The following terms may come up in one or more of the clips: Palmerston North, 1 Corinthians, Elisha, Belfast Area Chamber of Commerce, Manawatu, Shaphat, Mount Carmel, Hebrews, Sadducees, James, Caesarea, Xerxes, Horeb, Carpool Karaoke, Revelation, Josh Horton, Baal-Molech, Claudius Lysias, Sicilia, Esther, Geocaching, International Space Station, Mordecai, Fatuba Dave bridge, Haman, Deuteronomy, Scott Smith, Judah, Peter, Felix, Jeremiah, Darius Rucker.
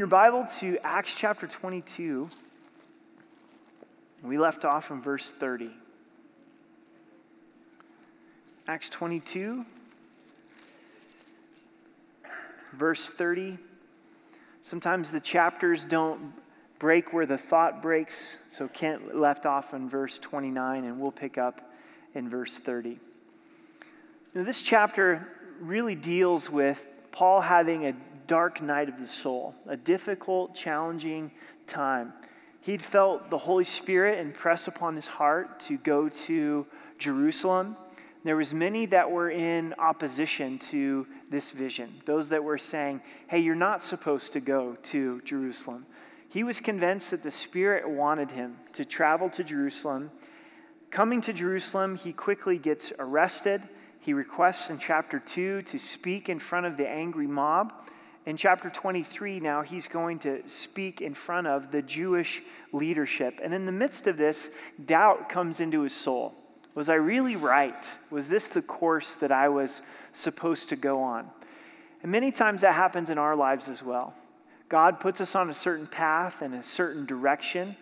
Your Bible to Acts chapter 22, we left off in verse 30. Acts 22, verse 30. Sometimes the chapters don't break where the thought breaks, so Kent left off in verse 29, and we'll pick up in verse 30. Now, this chapter really deals with Paul having a dark night of the soul, a difficult, challenging time. He'd felt the Holy Spirit impress upon his heart to go to Jerusalem. There was many that were in opposition to this vision, those that were saying, hey, you're not supposed to go to Jerusalem. He was convinced that the Spirit wanted him to travel to Jerusalem. Coming to Jerusalem, he quickly gets arrested. He requests in chapter 2 to speak in front of the angry mob. In chapter 23 now, he's going to speak in front of the Jewish leadership. And in the midst of this, doubt comes into his soul. Was I really right? Was this the course that I was supposed to go on? And many times that happens in our lives as well. God puts us on a certain path and a certain direction,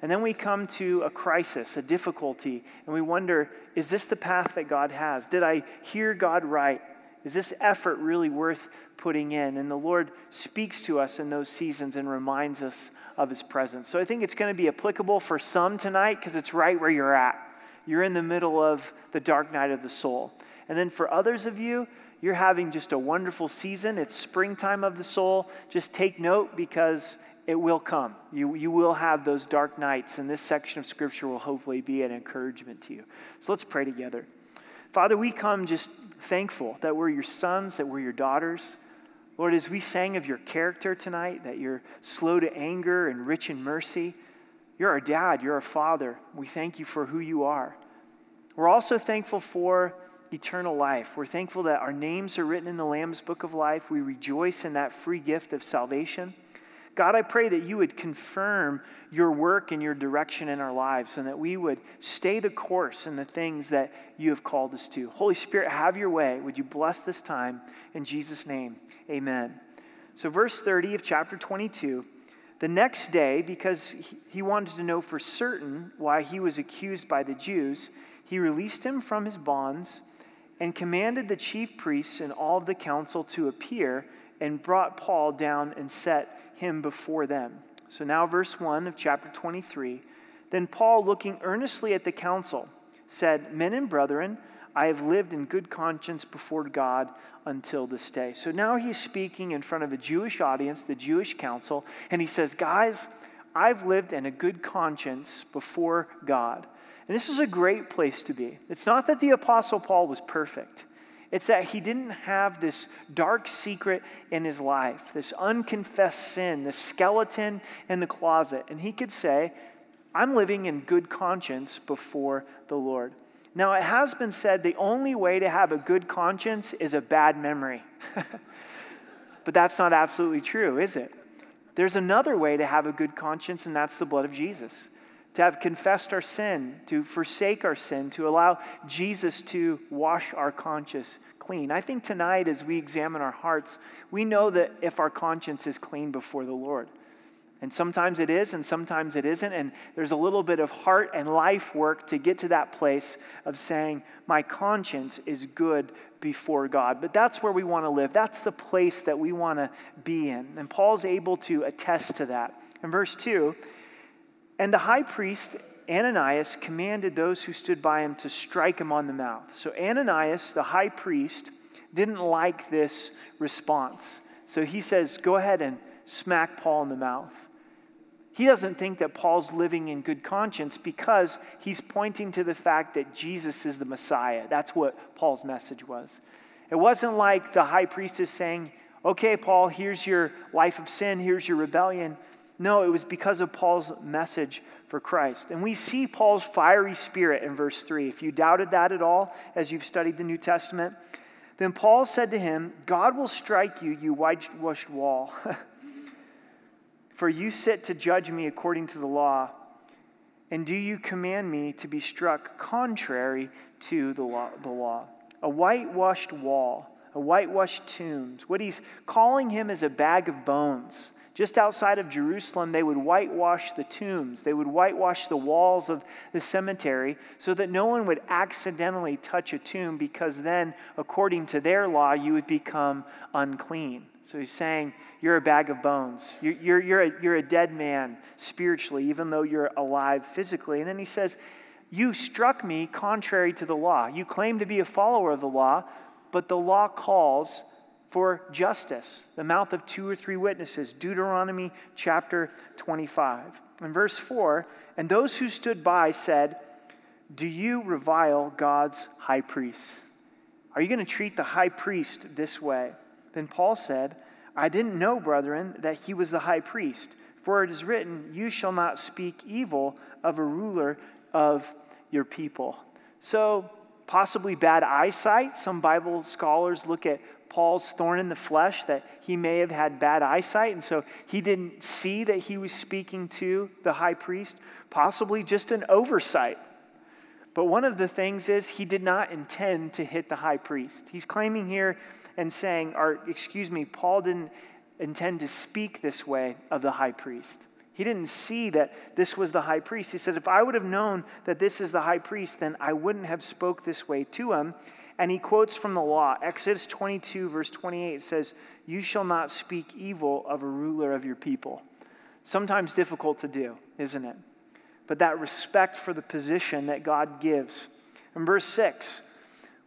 and then we come to a crisis, a difficulty, and we wonder, is this the path that God has? Did I hear God right? Is this effort really worth putting in? And the Lord speaks to us in those seasons and reminds us of his presence. So I think it's going to be applicable for some tonight because it's right where you're at. You're in the middle of the dark night of the soul. And then for others of you, you're having just a wonderful season. It's springtime of the soul. Just take note because it will come. You will have those dark nights, and this section of Scripture will hopefully be an encouragement to you. So let's pray together. Father, we come just thankful that we're your sons, that we're your daughters. Lord, as we sang of your character tonight, that you're slow to anger and rich in mercy, you're our dad, you're our father. We thank you for who you are. We're also thankful for eternal life. We're thankful that our names are written in the Lamb's Book of Life. We rejoice in that free gift of salvation. God, I pray that you would confirm your work and your direction in our lives and that we would stay the course in the things that you have called us to. Holy Spirit, have your way. Would you bless this time? In Jesus' name, amen. So verse 30 of chapter 22, the next day, because he wanted to know for certain why he was accused by the Jews, he released him from his bonds and commanded the chief priests and all of the council to appear and brought Paul down and set him before them. So now verse 1 of chapter 23, then Paul, looking earnestly at the council, said, men and brethren, I have lived in good conscience before God until this day. So now he's speaking in front of a Jewish audience, the Jewish council, and he says, guys, I've lived in a good conscience before God. And this is a great place to be. It's not that the Apostle Paul was perfect. It's that he didn't have this dark secret in his life, this unconfessed sin, this skeleton in the closet. And he could say, I'm living in good conscience before the Lord. Now, it has been said the only way to have a good conscience is a bad memory. But that's not absolutely true, is it? There's another way to have a good conscience, and that's the blood of Jesus. To have confessed our sin, to forsake our sin, to allow Jesus to wash our conscience clean. I think tonight as we examine our hearts, we know that if our conscience is clean before the Lord. And sometimes it is and sometimes it isn't. And there's a little bit of heart and life work to get to that place of saying, my conscience is good before God. But that's where we want to live. That's the place that we want to be in. And Paul's able to attest to that. In verse 2, and the high priest, Ananias, commanded those who stood by him to strike him on the mouth. So Ananias, the high priest, didn't like this response. So he says, go ahead and smack Paul in the mouth. He doesn't think that Paul's living in good conscience because he's pointing to the fact that Jesus is the Messiah. That's what Paul's message was. It wasn't like the high priest is saying, okay, Paul, here's your life of sin, here's your rebellion. No, it was because of Paul's message for Christ. And we see Paul's fiery spirit in verse 3. If you doubted that at all, as you've studied the New Testament, then Paul said to him, God will strike you, you whitewashed wall. For you sit to judge me according to the law, and do you command me to be struck contrary to the law? A whitewashed wall, a whitewashed tomb. What he's calling him is a bag of bones. just outside of Jerusalem, they would whitewash the tombs. They would whitewash the walls of the cemetery so that no one would accidentally touch a tomb, because then, according to their law, you would become unclean. So he's saying, you're a bag of bones. You're a dead man spiritually, even though you're alive physically. And then he says, you struck me contrary to the law. You claim to be a follower of the law, but the law calls for justice, the mouth of two or three witnesses, Deuteronomy chapter 25. In verse 4, and those who stood by said, do you revile God's high priest? Are you going to treat the high priest this way? Then Paul said, I didn't know, brethren, that he was the high priest, for it is written, you shall not speak evil of a ruler of your people. So, possibly bad eyesight. Some Bible scholars look at Paul's thorn in the flesh, that he may have had bad eyesight, and so he didn't see that he was speaking to the high priest. Possibly just an oversight. But one of the things is he did not intend to hit the high priest. He's claiming here and saying, Paul didn't intend to speak this way of the high priest. He didn't see that this was the high priest. He said, if I would have known that this is the high priest, then I wouldn't have spoke this way to him. And he quotes from the law. Exodus 22, verse 28 says, you shall not speak evil of a ruler of your people. Sometimes difficult to do, isn't it? But that respect for the position that God gives. In verse 6,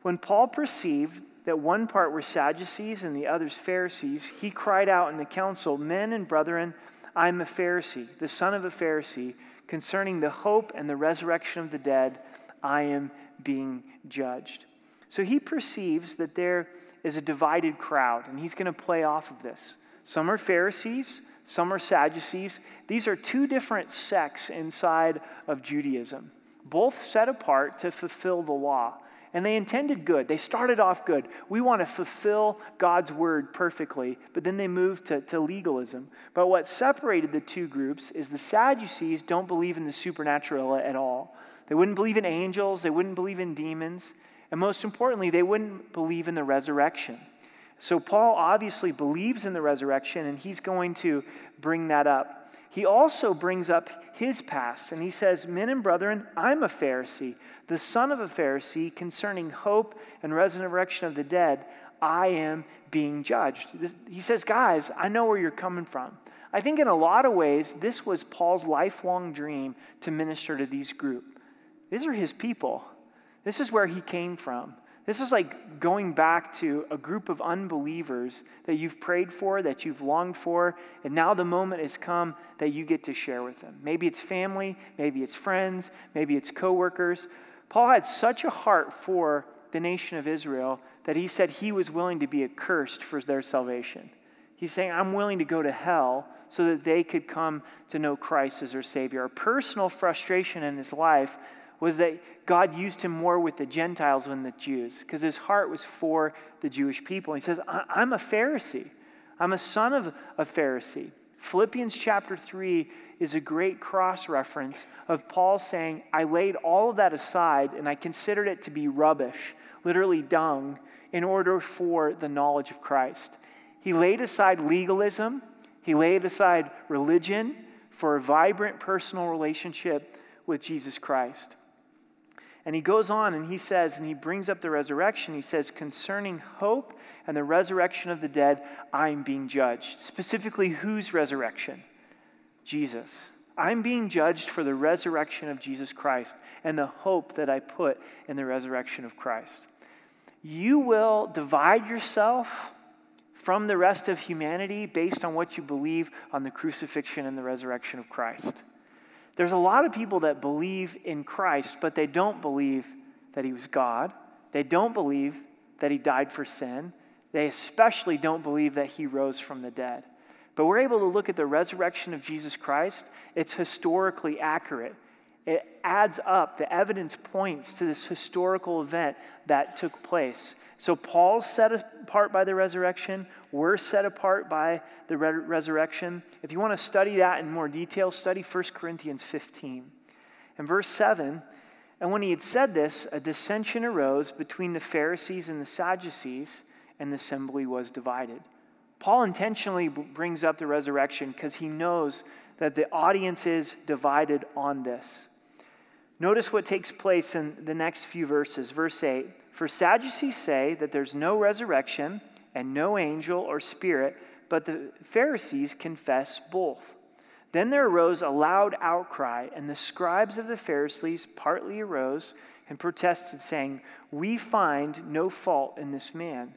when Paul perceived that one part were Sadducees and the others Pharisees, he cried out in the council, men and brethren, I am a Pharisee, the son of a Pharisee. Concerning the hope and the resurrection of the dead, I am being judged. So he perceives that there is a divided crowd, and he's going to play off of this. Some are Pharisees, some are Sadducees. These are two different sects inside of Judaism, both set apart to fulfill the law. And they intended good. They started off good. We want to fulfill God's word perfectly, but then they moved to legalism. But what separated the two groups is the Sadducees don't believe in the supernatural at all. They wouldn't believe in angels. They wouldn't believe in demons. And most importantly, they wouldn't believe in the resurrection. So Paul obviously believes in the resurrection, and he's going to bring that up. He also brings up his past, and he says, men and brethren, I'm a Pharisee, the son of a Pharisee, concerning hope and resurrection of the dead, I am being judged. He says, guys, I know where you're coming from. I think in a lot of ways, this was Paul's lifelong dream to minister to these group. These are his people. This is where he came from. This is like going back to a group of unbelievers that you've prayed for, that you've longed for, and now the moment has come that you get to share with them. Maybe it's family, maybe it's friends, maybe it's coworkers. Paul had such a heart for the nation of Israel that he said he was willing to be accursed for their salvation. He's saying, I'm willing to go to hell so that they could come to know Christ as their Savior. A personal frustration in his life was that God used him more with the Gentiles than the Jews, because his heart was for the Jewish people. He says, I'm a Pharisee. I'm a son of a Pharisee. Philippians chapter 3 is a great cross-reference of Paul saying, I laid all of that aside and I considered it to be rubbish, literally dung, in order for the knowledge of Christ. He laid aside legalism. He laid aside religion for a vibrant personal relationship with Jesus Christ. And he goes on and he says, and he brings up the resurrection, he says, concerning hope and the resurrection of the dead, I'm being judged. Specifically, whose resurrection? Jesus. I'm being judged for the resurrection of Jesus Christ and the hope that I put in the resurrection of Christ. You will divide yourself from the rest of humanity based on what you believe on the crucifixion and the resurrection of Christ. There's a lot of people that believe in Christ, but they don't believe that he was God. They don't believe that he died for sin. They especially don't believe that he rose from the dead. But we're able to look at the resurrection of Jesus Christ. It's historically accurate. It adds up. The evidence points to this historical event that took place. So Paul's set apart by the resurrection. We're set apart by the resurrection. If you want to study that in more detail, study 1 Corinthians 15. In verse 7, and when he had said this, a dissension arose between the Pharisees and the Sadducees, and the assembly was divided. Paul intentionally brings up the resurrection because he knows that the audience is divided on this. Notice what takes place in the next few verses. Verse 8, for Sadducees say that there's no resurrection and no angel or spirit, but the Pharisees confess both. Then there arose a loud outcry, and the scribes of the Pharisees partly arose and protested, saying, we find no fault in this man.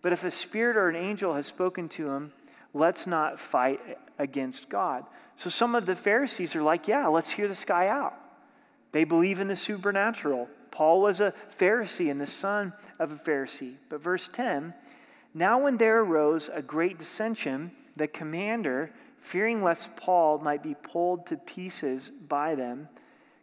But if a spirit or an angel has spoken to him, let's not fight against God. So some of the Pharisees are like, yeah, let's hear this guy out. They believe in the supernatural. Paul was a Pharisee and the son of a Pharisee. But verse 10, now when there arose a great dissension, the commander, fearing lest Paul might be pulled to pieces by them,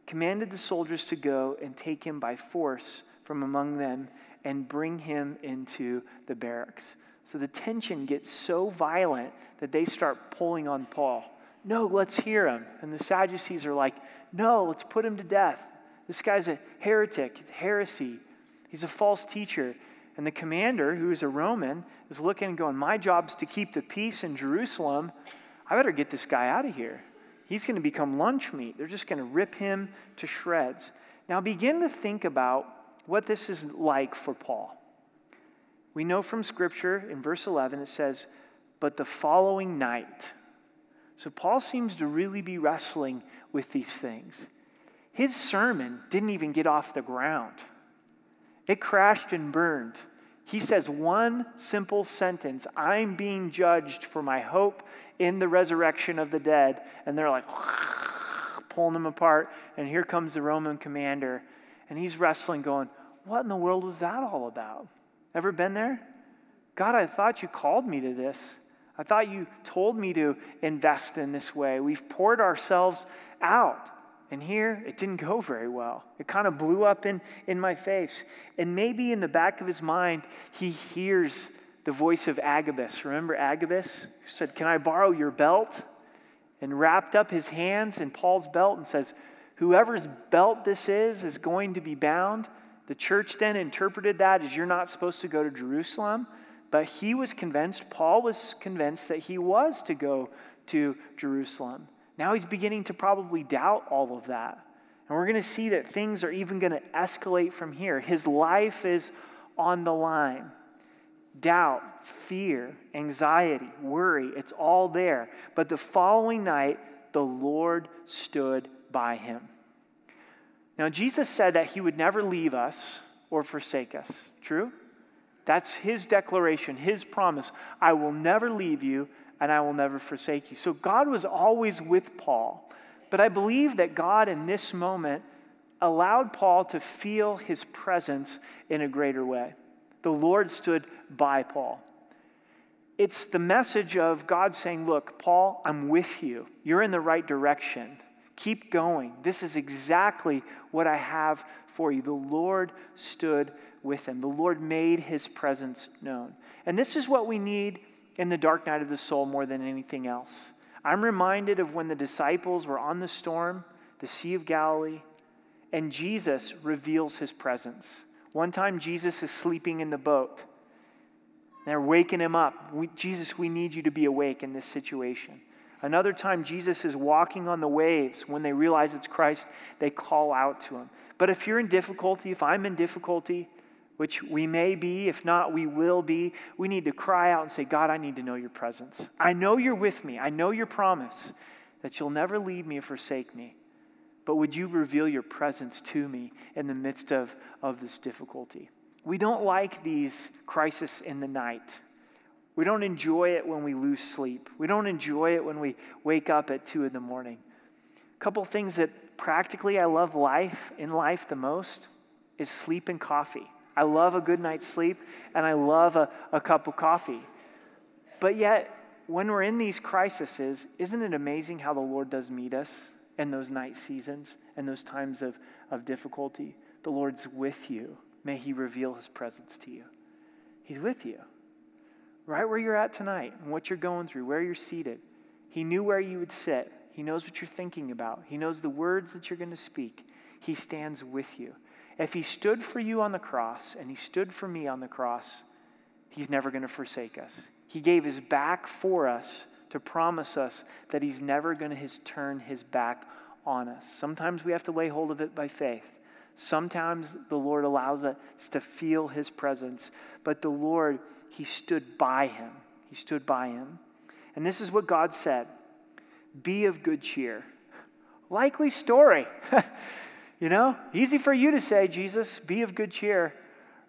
commanded the soldiers to go and take him by force from among them and bring him into the barracks. So the tension gets so violent that they start pulling on Paul. No, let's hear him. And the Sadducees are like, no, let's put him to death. This guy's a heretic. It's heresy. He's a false teacher. And the commander, who is a Roman, is looking and going, my job's to keep the peace in Jerusalem. I better get this guy out of here. He's going to become lunch meat. They're just going to rip him to shreds. Now begin to think about what this is like for Paul. We know from Scripture in verse 11, it says, but the following night. So Paul seems to really be wrestling with these things. His sermon didn't even get off the ground. It crashed and burned. He says one simple sentence, I'm being judged for my hope in the resurrection of the dead. And they're like pulling him apart. And here comes the Roman commander. And he's wrestling going, what in the world was that all about? Ever been there? God, I thought you called me to this. I thought you told me to invest in this way. We've poured ourselves out. And here, it didn't go very well. It kind of blew up in my face. And maybe in the back of his mind, he hears the voice of Agabus. Remember Agabus? He said, can I borrow your belt? And wrapped up his hands in Paul's belt and says, whoever's belt this is going to be bound. The church then interpreted that as you're not supposed to go to Jerusalem. But he was convinced, Paul was convinced that he was to go to Jerusalem. Now he's beginning to probably doubt all of that. And we're going to see that things are even going to escalate from here. His life is on the line. Doubt, fear, anxiety, worry, it's all there. But the following night, the Lord stood by him. Now Jesus said that he would never leave us or forsake us. True? That's his declaration, his promise. I will never leave you. And I will never forsake you. So God was always with Paul. But I believe that God in this moment allowed Paul to feel his presence in a greater way. The Lord stood by Paul. It's the message of God saying, look, Paul, I'm with you. You're in the right direction. Keep going. This is exactly what I have for you. The Lord stood with him. The Lord made his presence known. And this is what we need in the dark night of the soul more than anything else. I'm reminded of when the disciples were on the storm, the Sea of Galilee, and Jesus reveals his presence. One time Jesus is sleeping in the boat. They're waking him up. Jesus, we need you to be awake in this situation. Another time Jesus is walking on the waves. When they realize it's Christ, they call out to him. But if you're in difficulty, if I'm in difficulty, which we may be, if not, we will be, we need to cry out and say, God, I need to know your presence. I know you're with me. I know your promise that you'll never leave me or forsake me. But would you reveal your presence to me in the midst of this difficulty? We don't like these crises in the night. We don't enjoy it when we lose sleep. We don't enjoy it when we wake up at 2 in the morning. A couple things that practically I love in life the most is sleep and coffee. I love a good night's sleep, and I love a cup of coffee. But yet, when we're in these crises, isn't it amazing how the Lord does meet us in those night seasons and those times of difficulty? The Lord's with you. May he reveal his presence to you. He's with you. Right where you're at tonight and what you're going through, where you're seated. He knew where you would sit. He knows what you're thinking about. He knows the words that you're going to speak. He stands with you. If he stood for you on the cross and he stood for me on the cross, he's never going to forsake us. He gave his back for us to promise us that he's never going to turn his back on us. Sometimes we have to lay hold of it by faith. Sometimes the Lord allows us to feel his presence. But the Lord, he stood by him. He stood by him. And this is what God said. Be of good cheer. Likely story. You know, easy for you to say, Jesus, be of good cheer.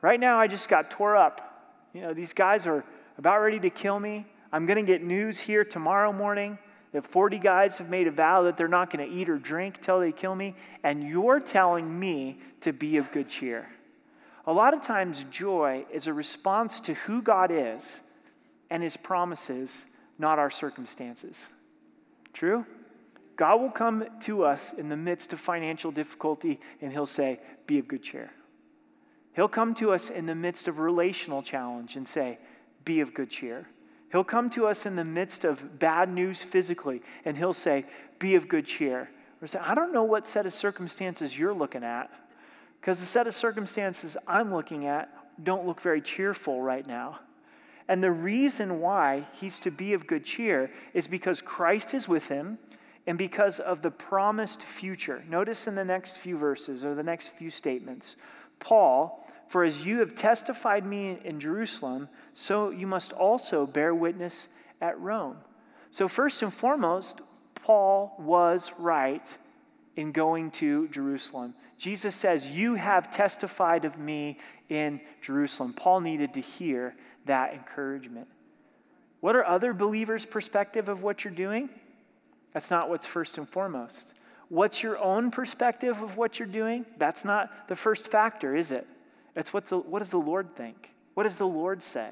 Right now, I just got tore up. You know, these guys are about ready to kill me. I'm going to get news here tomorrow morning that 40 guys have made a vow that they're not going to eat or drink till they kill me. And you're telling me to be of good cheer. A lot of times, joy is a response to who God is and his promises, not our circumstances. True? God will come to us in the midst of financial difficulty and he'll say, be of good cheer. He'll come to us in the midst of relational challenge and say, be of good cheer. He'll come to us in the midst of bad news physically and he'll say, be of good cheer. Or say, I don't know what set of circumstances you're looking at, because the set of circumstances I'm looking at don't look very cheerful right now. And the reason why he's to be of good cheer is because Christ is with him, and because of the promised future. Notice in the next few verses or the next few statements, Paul, for as you have testified me in Jerusalem, so you must also bear witness at Rome. So first and foremost, Paul was right in going to Jerusalem. Jesus says, you have testified of me in Jerusalem. Paul needed to hear that encouragement. What are other believers' perspective of what you're doing? That's not what's first and foremost. What's your own perspective of what you're doing? That's not the first factor, is it? It's what does the Lord think? What does the Lord say?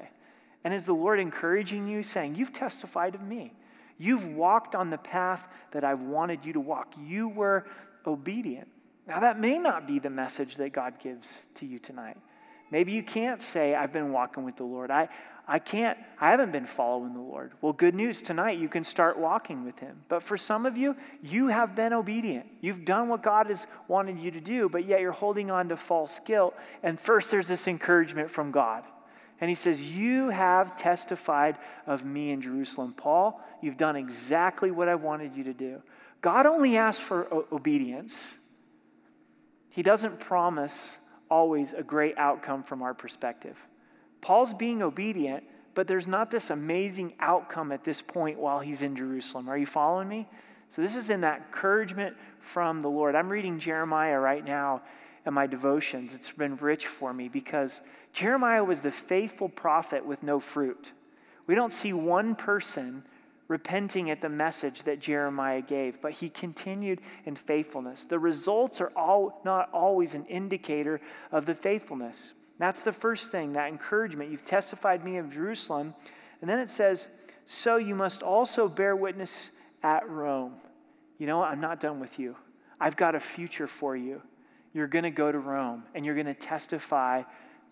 And is the Lord encouraging you, saying, you've testified of me. You've walked on the path that I've wanted you to walk. You were obedient. Now, that may not be the message that God gives to you tonight. Maybe you can't say, I've been walking with the Lord. I haven't been following the Lord. Well, good news, tonight you can start walking with him. But for some of you, you have been obedient. You've done what God has wanted you to do, but yet you're holding on to false guilt. And first there's this encouragement from God. And he says, you have testified of me in Jerusalem. Paul, you've done exactly what I wanted you to do. God only asks for obedience. He doesn't promise always a great outcome from our perspective. Paul's being obedient, but there's not this amazing outcome at this point while he's in Jerusalem. Are you following me? So this is in that encouragement from the Lord. I'm reading Jeremiah right now in my devotions. It's been rich for me because Jeremiah was the faithful prophet with no fruit. We don't see one person repenting at the message that Jeremiah gave, but he continued in faithfulness. The results are not always an indicator of the faithfulness. That's the first thing, that encouragement. You've testified me of Jerusalem. And then it says, so you must also bear witness at Rome. You know what? I'm not done with you. I've got a future for you. You're going to go to Rome, and you're going to testify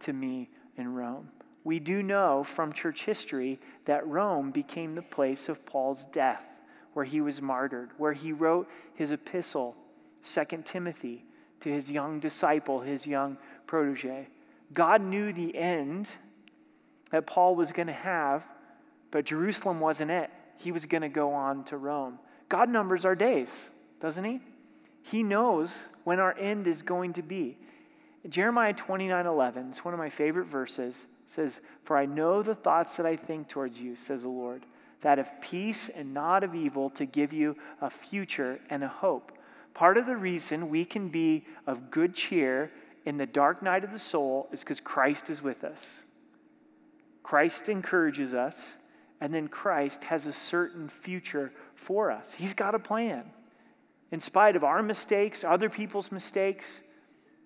to me in Rome. We do know from church history that Rome became the place of Paul's death, where he was martyred, where he wrote his epistle, 2 Timothy, to his young disciple, his young protege. God knew the end that Paul was going to have, but Jerusalem wasn't it. He was going to go on to Rome. God numbers our days, doesn't he? He knows when our end is going to be. Jeremiah 29:11, it's one of my favorite verses, says, for I know the thoughts that I think towards you, says the Lord, that of peace and not of evil, to give you a future and a hope. Part of the reason we can be of good cheer in the dark night of the soul is because Christ is with us. Christ encourages us, and then Christ has a certain future for us. He's got a plan. In spite of our mistakes, other people's mistakes,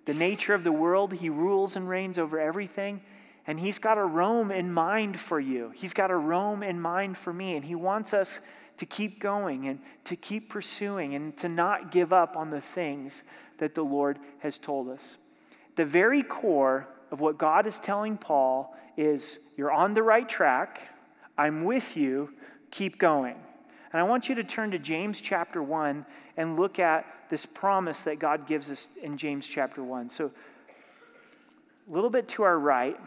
the nature of the world, he rules and reigns over everything, and he's got a Rome in mind for you. He's got a Rome in mind for me, and he wants us to keep going and to keep pursuing and to not give up on the things that the Lord has told us. The very core of what God is telling Paul is, you're on the right track, I'm with you, keep going. And I want you to turn to James chapter 1 and look at this promise that God gives us in James chapter 1. So a little bit to our right,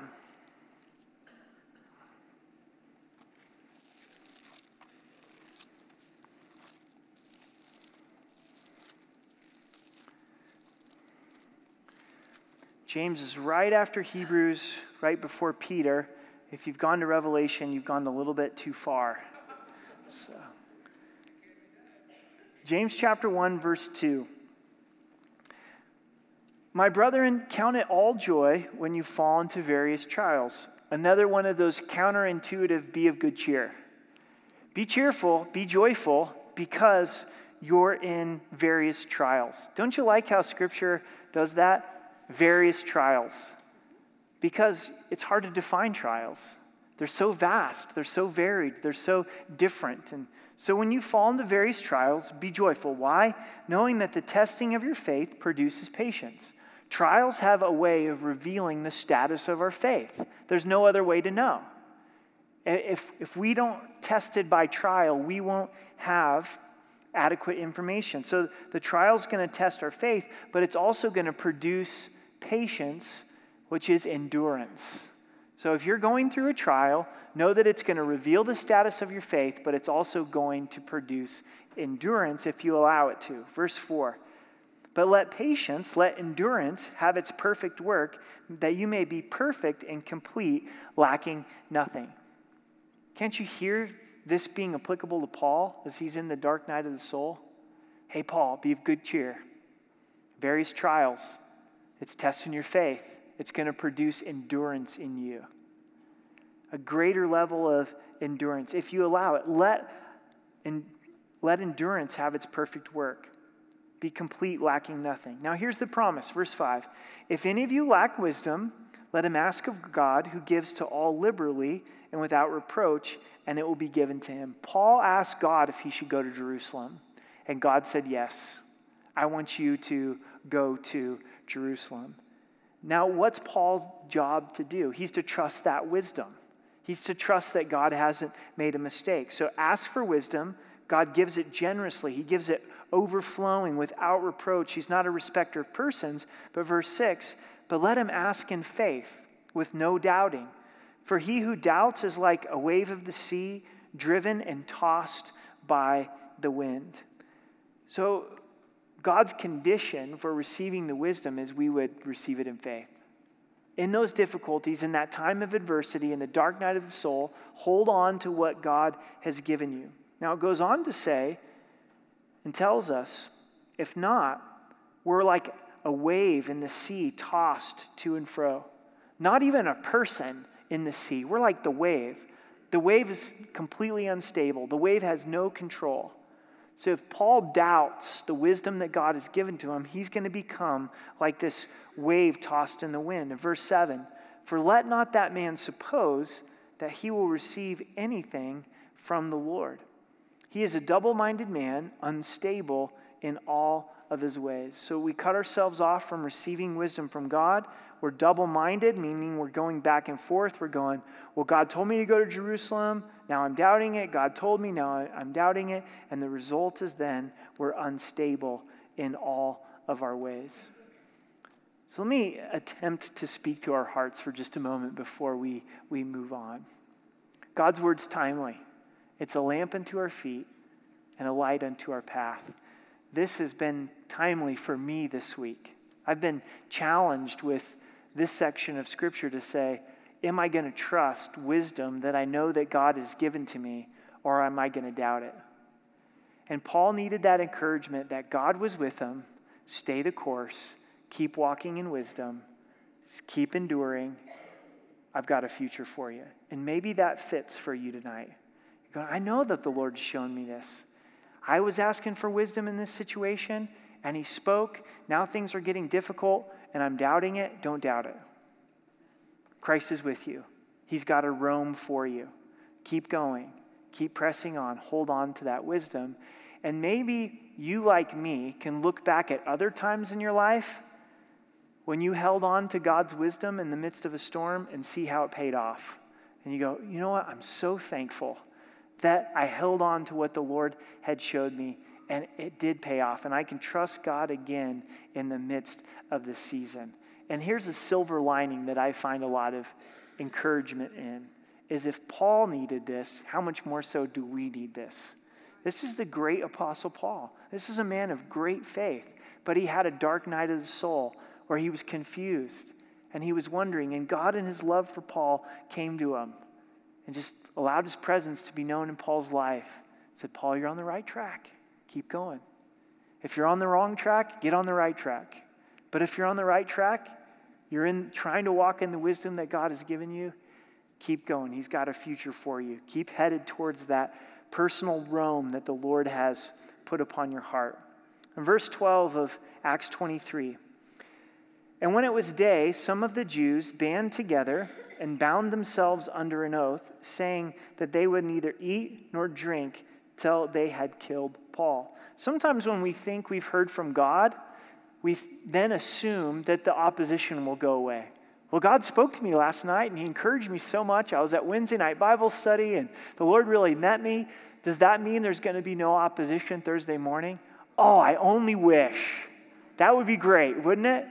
James is right after Hebrews, right before Peter. If you've gone to Revelation, you've gone a little bit too far. So, James chapter 1, verse 2. My brethren, count it all joy when you fall into various trials. Another one of those counterintuitive, be of good cheer. Be cheerful, be joyful, because you're in various trials. Don't you like how Scripture does that? Various trials. Because it's hard to define trials. They're so vast, they're so varied, they're so different. And so when you fall into various trials, be joyful. Why? Knowing that the testing of your faith produces patience. Trials have a way of revealing the status of our faith. There's no other way to know. If we don't test it by trial, we won't have adequate information. So the trial's going to test our faith, but it's also going to produce patience, which is endurance. So if you're going through a trial, know that it's going to reveal the status of your faith, but it's also going to produce endurance if you allow it to. Verse 4, but let patience, let endurance have its perfect work, that you may be perfect and complete, lacking nothing. Can't you hear this being applicable to Paul as he's in the dark night of the soul? Hey, Paul, be of good cheer. Various trials, it's testing your faith. It's going to produce endurance in you. A greater level of endurance. If you allow it, let endurance have its perfect work. Be complete, lacking nothing. Now here's the promise, verse 5. If any of you lack wisdom, let him ask of God, who gives to all liberally and without reproach, and it will be given to him. Paul asked God if he should go to Jerusalem, and God said, yes, I want you to go to Jerusalem. Now, what's Paul's job to do? He's to trust that wisdom. He's to trust that God hasn't made a mistake. So ask for wisdom. God gives it generously. He gives it overflowing, without reproach. He's not a respecter of persons. But verse 6, but let him ask in faith, with no doubting. For he who doubts is like a wave of the sea, driven and tossed by the wind. So God's condition for receiving the wisdom is we would receive it in faith. In those difficulties, in that time of adversity, in the dark night of the soul, hold on to what God has given you. Now it goes on to say and tells us, if not, we're like a wave in the sea tossed to and fro. Not even a person in the sea. We're like the wave. The wave is completely unstable. The wave has no control. So if Paul doubts the wisdom that God has given to him, he's going to become like this wave tossed in the wind. In verse 7, for let not that man suppose that he will receive anything from the Lord. He is a double-minded man, unstable in all of his ways. So we cut ourselves off from receiving wisdom from God. We're double-minded, meaning we're going back and forth. We're going, well, God told me to go to Jerusalem. Now I'm doubting it. God told me. Now I'm doubting it. And the result is then we're unstable in all of our ways. So let me attempt to speak to our hearts for just a moment before we move on. God's word's timely. It's a lamp unto our feet and a light unto our path. This has been timely for me this week. I've been challenged with this section of Scripture to say, am I going to trust wisdom that I know that God has given to me, or am I going to doubt it? And Paul needed that encouragement that God was with him, stay the course, keep walking in wisdom, keep enduring, I've got a future for you. And maybe that fits for you tonight. You're going, I know that the Lord's shown me this. I was asking for wisdom in this situation, and he spoke. Now things are getting difficult, and I'm doubting it. Don't doubt it. Christ is with you. He's got a room for you. Keep going. Keep pressing on. Hold on to that wisdom. And maybe you, like me, can look back at other times in your life when you held on to God's wisdom in the midst of a storm and see how it paid off. And you go, you know what? I'm so thankful that I held on to what the Lord had showed me, and it did pay off. And I can trust God again in the midst of this season. And here's a silver lining that I find a lot of encouragement in, is if Paul needed this, how much more so do we need this? This is the great Apostle Paul. This is a man of great faith, but he had a dark night of the soul where he was confused. and he was wondering, and God in his love for Paul came to him and just allowed his presence to be known in Paul's life. He said, Paul, you're on the right track. Keep going. If you're on the wrong track, get on the right track. But if you're on the right track, you're in trying to walk in the wisdom that God has given you, keep going. He's got a future for you. Keep headed towards that personal Rome that the Lord has put upon your heart. In verse 12 of Acts 23, and when it was day, some of the Jews band together and bound themselves under an oath, saying that they would neither eat nor drink till they had killed Paul. Sometimes when we think we've heard from God, we then assume that the opposition will go away. Well, God spoke to me last night, and he encouraged me so much. I was at Wednesday night Bible study, and the Lord really met me. Does that mean there's going to be no opposition Thursday morning? Oh, I only wish. That would be great, wouldn't it?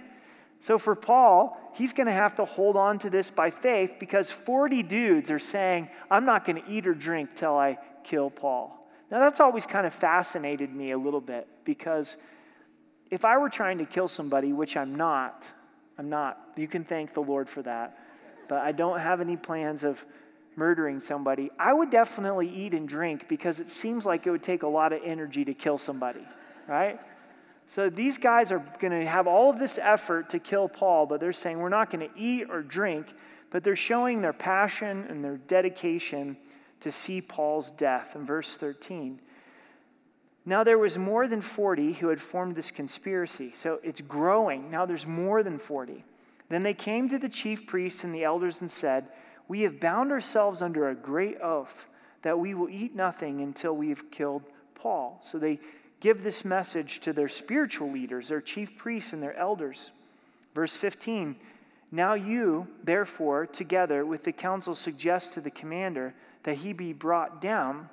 So for Paul, he's going to have to hold on to this by faith because 40 dudes are saying, I'm not going to eat or drink till I kill Paul. Now, that's always kind of fascinated me a little bit because if I were trying to kill somebody, which I'm not. You can thank the Lord for that. But I don't have any plans of murdering somebody. I would definitely eat and drink because it seems like it would take a lot of energy to kill somebody, right? So these guys are going to have all of this effort to kill Paul, but they're saying we're not going to eat or drink, but they're showing their passion and their dedication to see Paul's death. In verse 13, now there was more than 40 who had formed this conspiracy. So it's growing. Now there's more than 40. Then they came to the chief priests and the elders and said, we have bound ourselves under a great oath that we will eat nothing until we have killed Paul. So they give this message to their spiritual leaders, their chief priests and their elders. Verse 15, now you, therefore, together with the council, suggest to the commander that he be brought down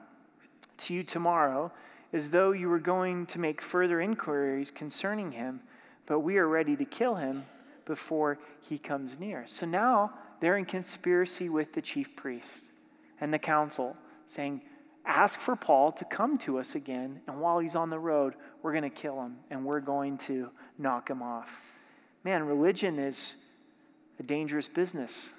to you tomorrow, as though you were going to make further inquiries concerning him, but we are ready to kill him before he comes near. So now they're in conspiracy with the chief priests and the council, saying, ask for Paul to come to us again, and while he's on the road, we're going to kill him, and we're going to knock him off. Man, religion is a dangerous business.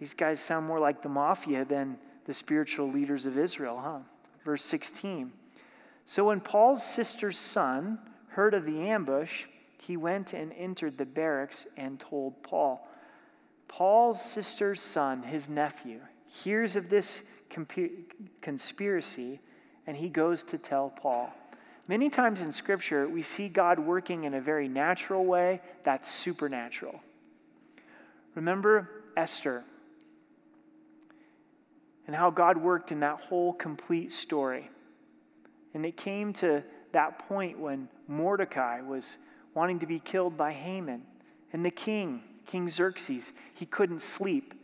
These guys sound more like the mafia than the spiritual leaders of Israel, huh? Verse 16, so when Paul's sister's son heard of the ambush, he went and entered the barracks and told Paul. Paul's sister's son, his nephew, hears of this conspiracy, and he goes to tell Paul. Many times in Scripture, we see God working in a very natural way that's supernatural. Remember Esther and how God worked in that whole complete story. And it came to that point when Mordecai was wanting to be killed by Haman. And the king, King Xerxes, he couldn't sleep.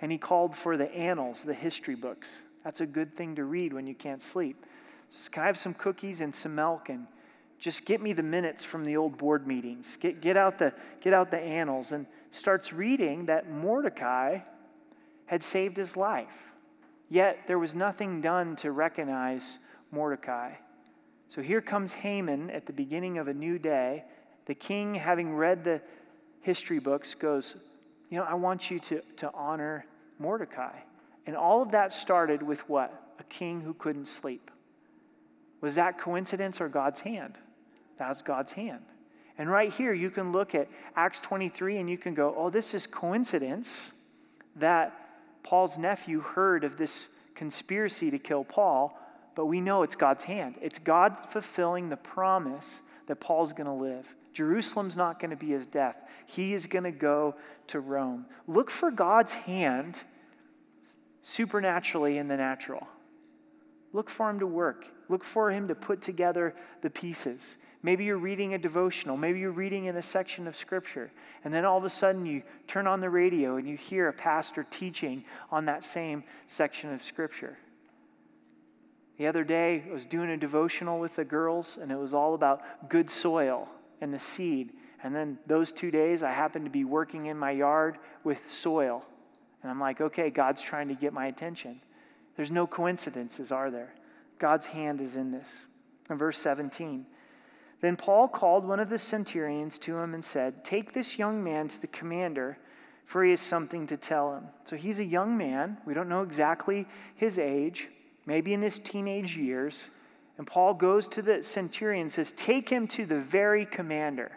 And he called for the annals, the history books. That's a good thing to read when you can't sleep. Just, can I have some cookies and some milk? And just get me the minutes from the old board meetings. Get out the annals. And starts reading that Mordecai had saved his life. Yet there was nothing done to recognize Mordecai. So here comes Haman at the beginning of a new day. The king, having read the history books, goes, you know, I want you to honor Mordecai. And all of that started with what? A king who couldn't sleep. Was that coincidence or God's hand? That was God's hand. And right here you can look at Acts 23 and you can go, oh, this is coincidence that Paul's nephew heard of this conspiracy to kill Paul. But we know it's God's hand. It's God fulfilling the promise that Paul's going to live. Jerusalem's not going to be his death. He is going to go to Rome. Look for God's hand supernaturally in the natural. Look for him to work. Look for him to put together the pieces. Maybe you're reading a devotional. Maybe you're reading in a section of Scripture. And then all of a sudden you turn on the radio and you hear a pastor teaching on that same section of Scripture. The other day, I was doing a devotional with the girls, and it was all about good soil and the seed. And then those 2 days, I happened to be working in my yard with soil. And I'm like, okay, God's trying to get my attention. There's no coincidences, are there? God's hand is in this. In verse 17, then Paul called one of the centurions to him and said, take this young man to the commander for he has something to tell him. So he's a young man. We don't know exactly his age, maybe in his teenage years. And Paul goes to the centurion and says, take him to the very commander.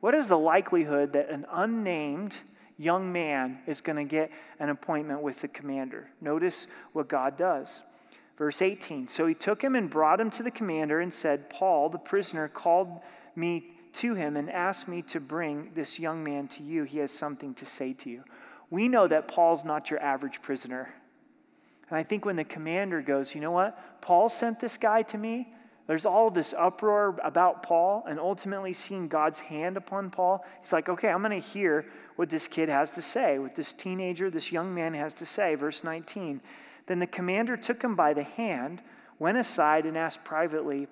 What is the likelihood that an unnamed young man is going to get an appointment with the commander? Notice what God does. Verse 18, so he took him and brought him to the commander and said, Paul, the prisoner, called me to him and asked me to bring this young man to you. He has something to say to you. We know that Paul's not your average prisoner. And I think when the commander goes, you know what? Paul sent this guy to me. There's all this uproar about Paul, and ultimately seeing God's hand upon Paul, he's like, okay, I'm going to hear what this kid has to say, what this teenager, this young man has to say. Verse 19, then the commander took him by the hand, went aside, and asked privately,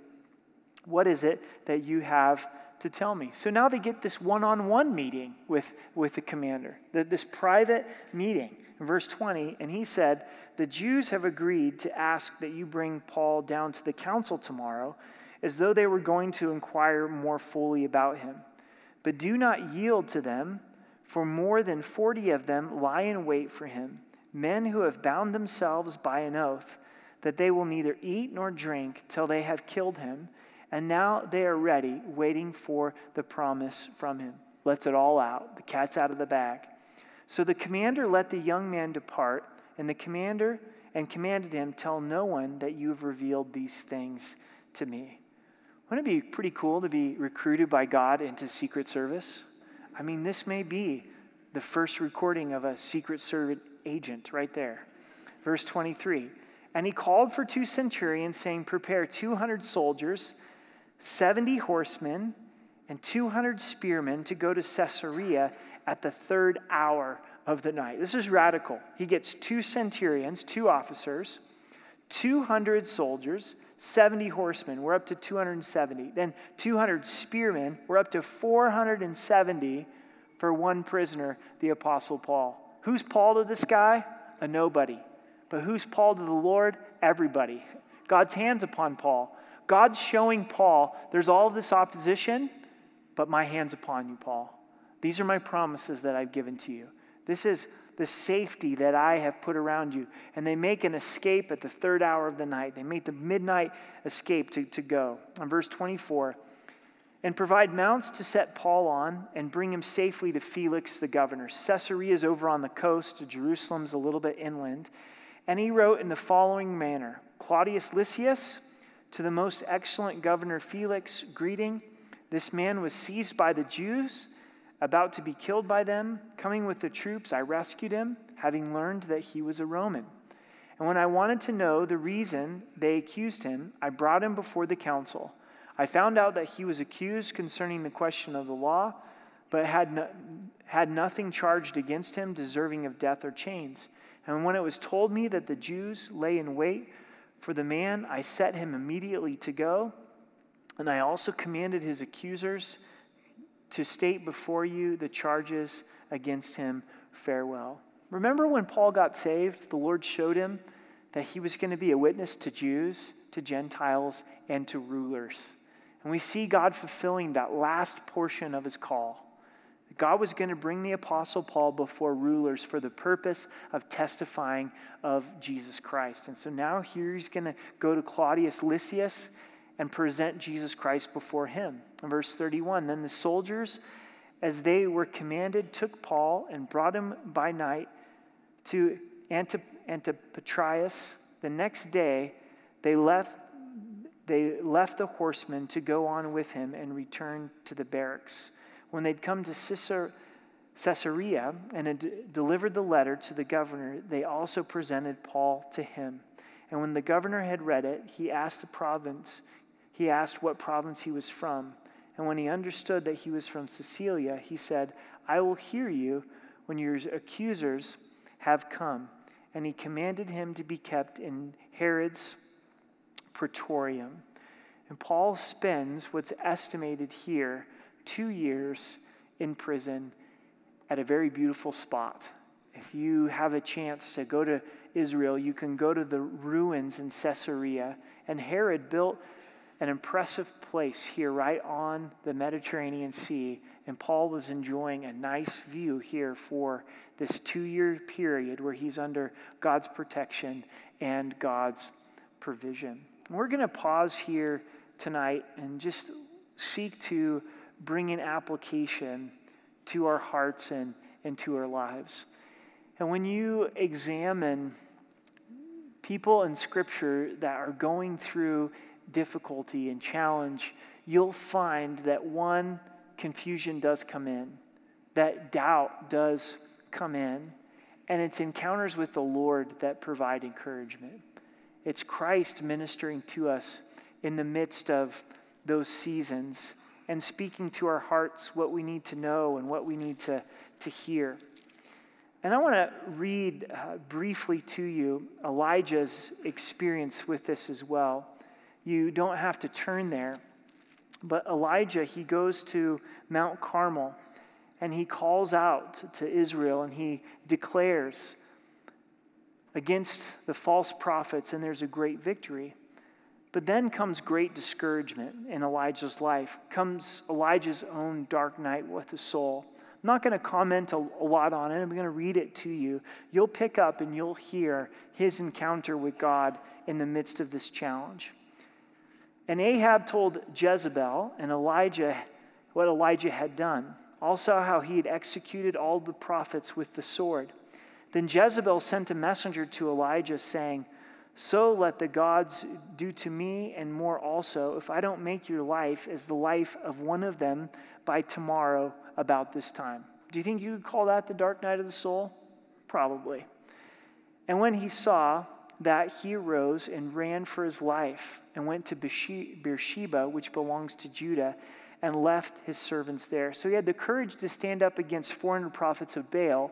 what is it that you have to tell me? So now they get this one-on-one meeting with the commander, this private meeting. In verse 20, and he said, the Jews have agreed to ask that you bring Paul down to the council tomorrow, as though they were going to inquire more fully about him. But do not yield to them, for more than 40 of them lie in wait for him, men who have bound themselves by an oath that they will neither eat nor drink till they have killed him, and now they are ready, waiting for the promise from him. Let's it all out. The cat's out of the bag. So the commander let the young man depart, and the commander commanded him, tell no one that you have revealed these things to me. Wouldn't it be pretty cool to be recruited by God into secret service? I mean, this may be the first recording of a secret service agent right there. Verse 23, and he called for 2 centurions, saying, prepare 200 soldiers, 70 horsemen, and 200 spearmen to go to Caesarea at the 3rd hour of the night. This is radical. He gets 2 centurions, 2 officers, 200 soldiers, 70 horsemen. We're up to 270. Then 200 spearmen. We're up to 470 for one prisoner, the Apostle Paul. Who's Paul to this guy? A nobody. But who's Paul to the Lord? Everybody. God's hand's upon Paul. God's showing Paul, there's all of this opposition, but my hand's upon you, Paul. These are my promises that I've given to you. This is the safety that I have put around you. And they make an escape at the 3rd hour of the night. They make the midnight escape to go. On verse 24, and provide mounts to set Paul on and bring him safely to Felix the governor. Caesarea is over on the coast. Jerusalem's a little bit inland. And he wrote in the following manner, Claudius Lysias, to the most excellent governor Felix, greeting. This man was seized by the Jews, about to be killed by them. Coming with the troops, I rescued him, having learned that he was a Roman. And when I wanted to know the reason they accused him, I brought him before the council. I found out that he was accused concerning the question of the law, but had nothing charged against him deserving of death or chains. And when it was told me that the Jews lay in wait for the man, I set him immediately to go, and I also commanded his accusers to state before you the charges against him. Farewell. Remember when Paul got saved, the Lord showed him that he was going to be a witness to Jews, to Gentiles, and to rulers. And we see God fulfilling that last portion of his call. God was going to bring the Apostle Paul before rulers for the purpose of testifying of Jesus Christ. And so now here he's going to go to Claudius Lysias and present Jesus Christ before him. In verse 31, then the soldiers, as they were commanded, took Paul and brought him by night to Antipatris. The next day they left the horsemen to go on with him and returned to the barracks. When they'd come to Caesarea and had delivered the letter to the governor, they also presented Paul to him. And when the governor had read it, he asked what province he was from. And when he understood that he was from Sicilia, he said, I will hear you when your accusers have come. And he commanded him to be kept in Herod's praetorium. And Paul spends what's estimated here 2 years in prison at a very beautiful spot. If you have a chance to go to Israel, you can go to the ruins in Caesarea. And Herod built an impressive place here right on the Mediterranean Sea, and Paul was enjoying a nice view here for this 2-year period where he's under God's protection and God's provision. And we're going to pause here tonight and just seek to bring an application to our hearts and to our lives. And when you examine people in Scripture that are going through difficulty and challenge, you'll find that one, confusion does come in, that doubt does come in, and it's encounters with the Lord that provide encouragement. It's Christ ministering to us in the midst of those seasons and speaking to our hearts what we need to know and what we need to hear. And I want to read briefly to you Elijah's experience with this as well. You don't have to turn there, but Elijah, he goes to Mount Carmel and he calls out to Israel and he declares against the false prophets, and there's a great victory. But then comes great discouragement in Elijah's life, comes Elijah's own dark night with his soul. I'm not going to comment a lot on it. I'm going to read it to you. You'll pick up and you'll hear his encounter with God in the midst of this challenge. And Ahab told Jezebel and Elijah what Elijah had done, also how he had executed all the prophets with the sword. Then Jezebel sent a messenger to Elijah saying, "So let the gods do to me and more also, if I don't make your life as the life of one of them by tomorrow about this time." Do you think you could call that the dark night of the soul? Probably. And when he saw that, he arose and ran for his life and went to Beersheba, which belongs to Judah, and left his servants there. So he had the courage to stand up against 400 prophets of Baal,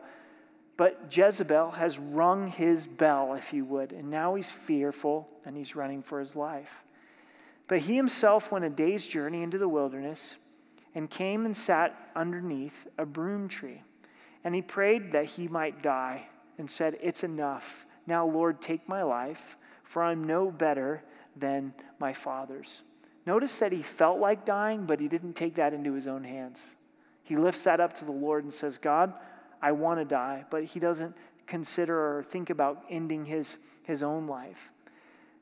but Jezebel has rung his bell, if you would, and now he's fearful and he's running for his life. But he himself went a day's journey into the wilderness and came and sat underneath a broom tree. And he prayed that he might die and said, "It's enough. Now, Lord, take my life, for I'm no better than my fathers." Notice that he felt like dying, but he didn't take that into his own hands. He lifts that up to the Lord and says, "God, I want to die," but he doesn't consider or think about ending his own life.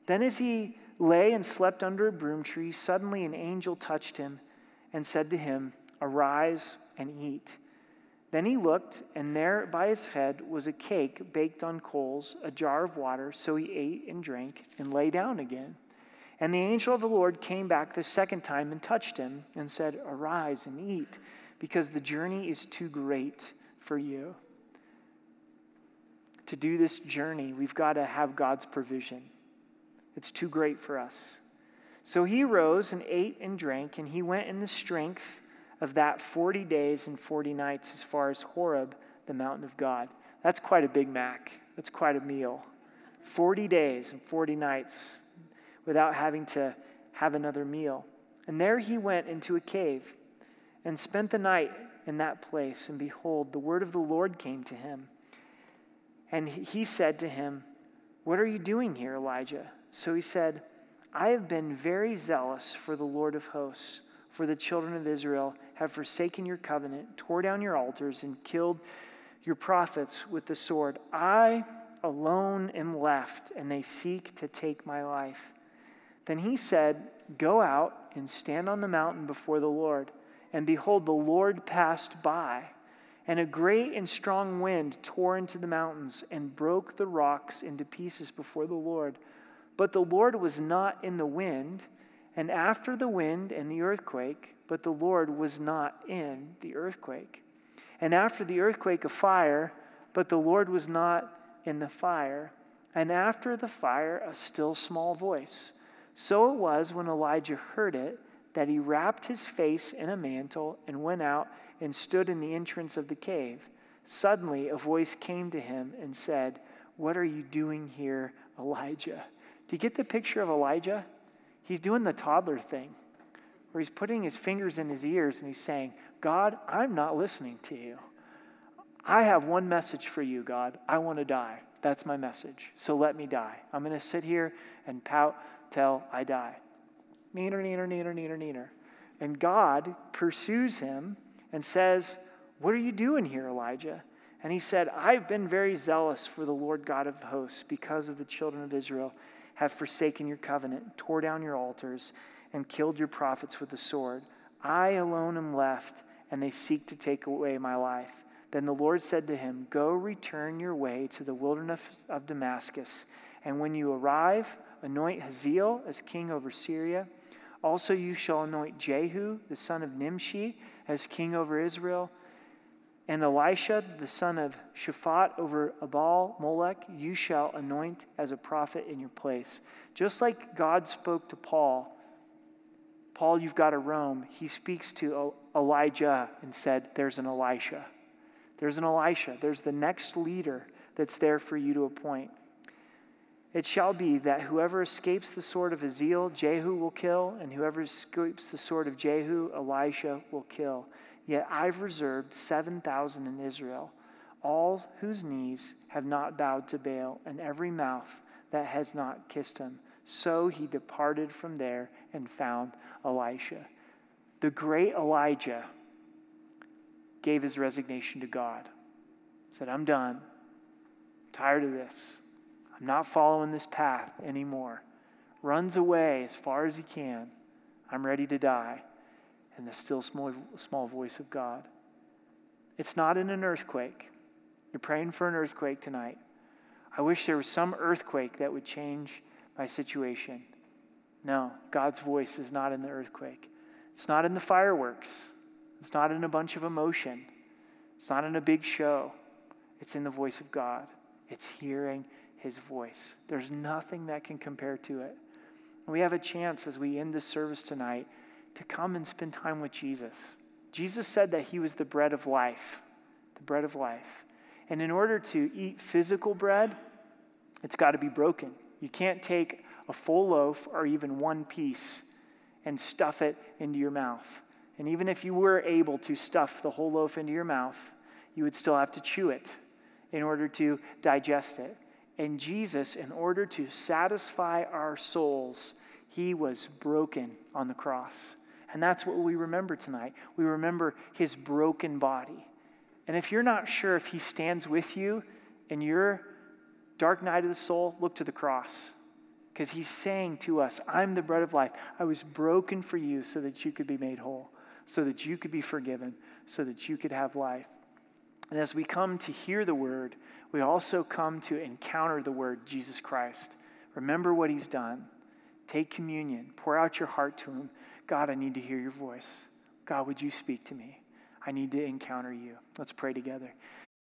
Then as he lay and slept under a broom tree, suddenly an angel touched him and said to him, "Arise and eat." Then he looked, and there by his head was a cake baked on coals, a jar of water. So he ate and drank and lay down again. And the angel of the Lord came back the second time and touched him and said, "Arise and eat, because the journey is too great for you." To do this journey, we've got to have God's provision. It's too great for us. So he rose and ate and drank, and he went in the strength of that 40 days and 40 nights as far as Horeb, the mountain of God. That's quite a Big Mac. That's quite a meal. 40 days and 40 nights without having to have another meal. And there he went into a cave and spent the night in that place. And behold, the word of the Lord came to him. And he said to him, "What are you doing here, Elijah?" So he said, "I have been very zealous for the Lord of hosts, for the children of Israel have forsaken your covenant, tore down your altars, and killed your prophets with the sword. I alone am left, and they seek to take my life." Then he said, "Go out and stand on the mountain before the Lord." And behold, the Lord passed by, and a great and strong wind tore into the mountains and broke the rocks into pieces before the Lord. But the Lord was not in the wind, and after the wind and the earthquake, but the Lord was not in the earthquake. And after the earthquake, a fire, but the Lord was not in the fire. And after the fire, a still small voice. So it was when Elijah heard it that he wrapped his face in a mantle and went out and stood in the entrance of the cave. Suddenly a voice came to him and said, "What are you doing here, Elijah?" Do you get the picture of Elijah? He's doing the toddler thing, where he's putting his fingers in his ears and he's saying, "God, I'm not listening to you. I have one message for you, God. I want to die. That's my message. So let me die. I'm going to sit here and pout till I die." neener. And God pursues him and says, what are you doing here, Elijah? And he said, I've been very zealous for the Lord God of hosts because of the children of Israel have forsaken your covenant, tore down your altars, and killed your prophets with the sword. I alone am left, and they seek to take away my life. Then the Lord said to him, go return your way to the wilderness of Damascus, and when you arrive, anoint Haziel as king over Syria. Also you shall anoint Jehu, the son of Nimshi, as king over Israel, and Elisha, the son of Shaphat, over Baal-Molech, you shall anoint as a prophet in your place. Just like God spoke to Paul, you've got to roam. He speaks to Elijah and said, there's an Elisha. There's an Elisha. There's the next leader that's there for you to appoint. It shall be that whoever escapes the sword of Hazael, Jehu will kill, and whoever escapes the sword of Jehu, Elisha will kill. Yet I've reserved 7,000 in Israel, all whose knees have not bowed to Baal, and every mouth that has not kissed him. So he departed from there and found Elisha. The great Elijah gave his resignation to God. Said, I'm done. I'm tired of this. I'm not following this path anymore. Runs away as far as he can. I'm ready to die. And the still small voice of God. It's not in an earthquake. You're praying for an earthquake tonight. I wish there was some earthquake that would change my situation. No, God's voice is not in the earthquake. It's not in the fireworks. It's not in a bunch of emotion. It's not in a big show. It's in the voice of God. It's hearing his voice. There's nothing that can compare to it. We have a chance as we end this service tonight to come and spend time with Jesus. Jesus said that he was the bread of life, the bread of life. And in order to eat physical bread, it's got to be broken. You can't take a full loaf or even one piece and stuff it into your mouth. And even if you were able to stuff the whole loaf into your mouth, you would still have to chew it in order to digest it. And Jesus, in order to satisfy our souls, he was broken on the cross. And that's what we remember tonight. We remember his broken body. And if you're not sure if he stands with you in your dark night of the soul, look to the cross. Because he's saying to us, I'm the bread of life. I was broken for you so that you could be made whole, so that you could be forgiven, so that you could have life. And as we come to hear the word, we also come to encounter the word, Jesus Christ. Remember what he's done. Take communion. Pour out your heart to him. God, I need to hear your voice. God, would you speak to me? I need to encounter you. Let's pray together.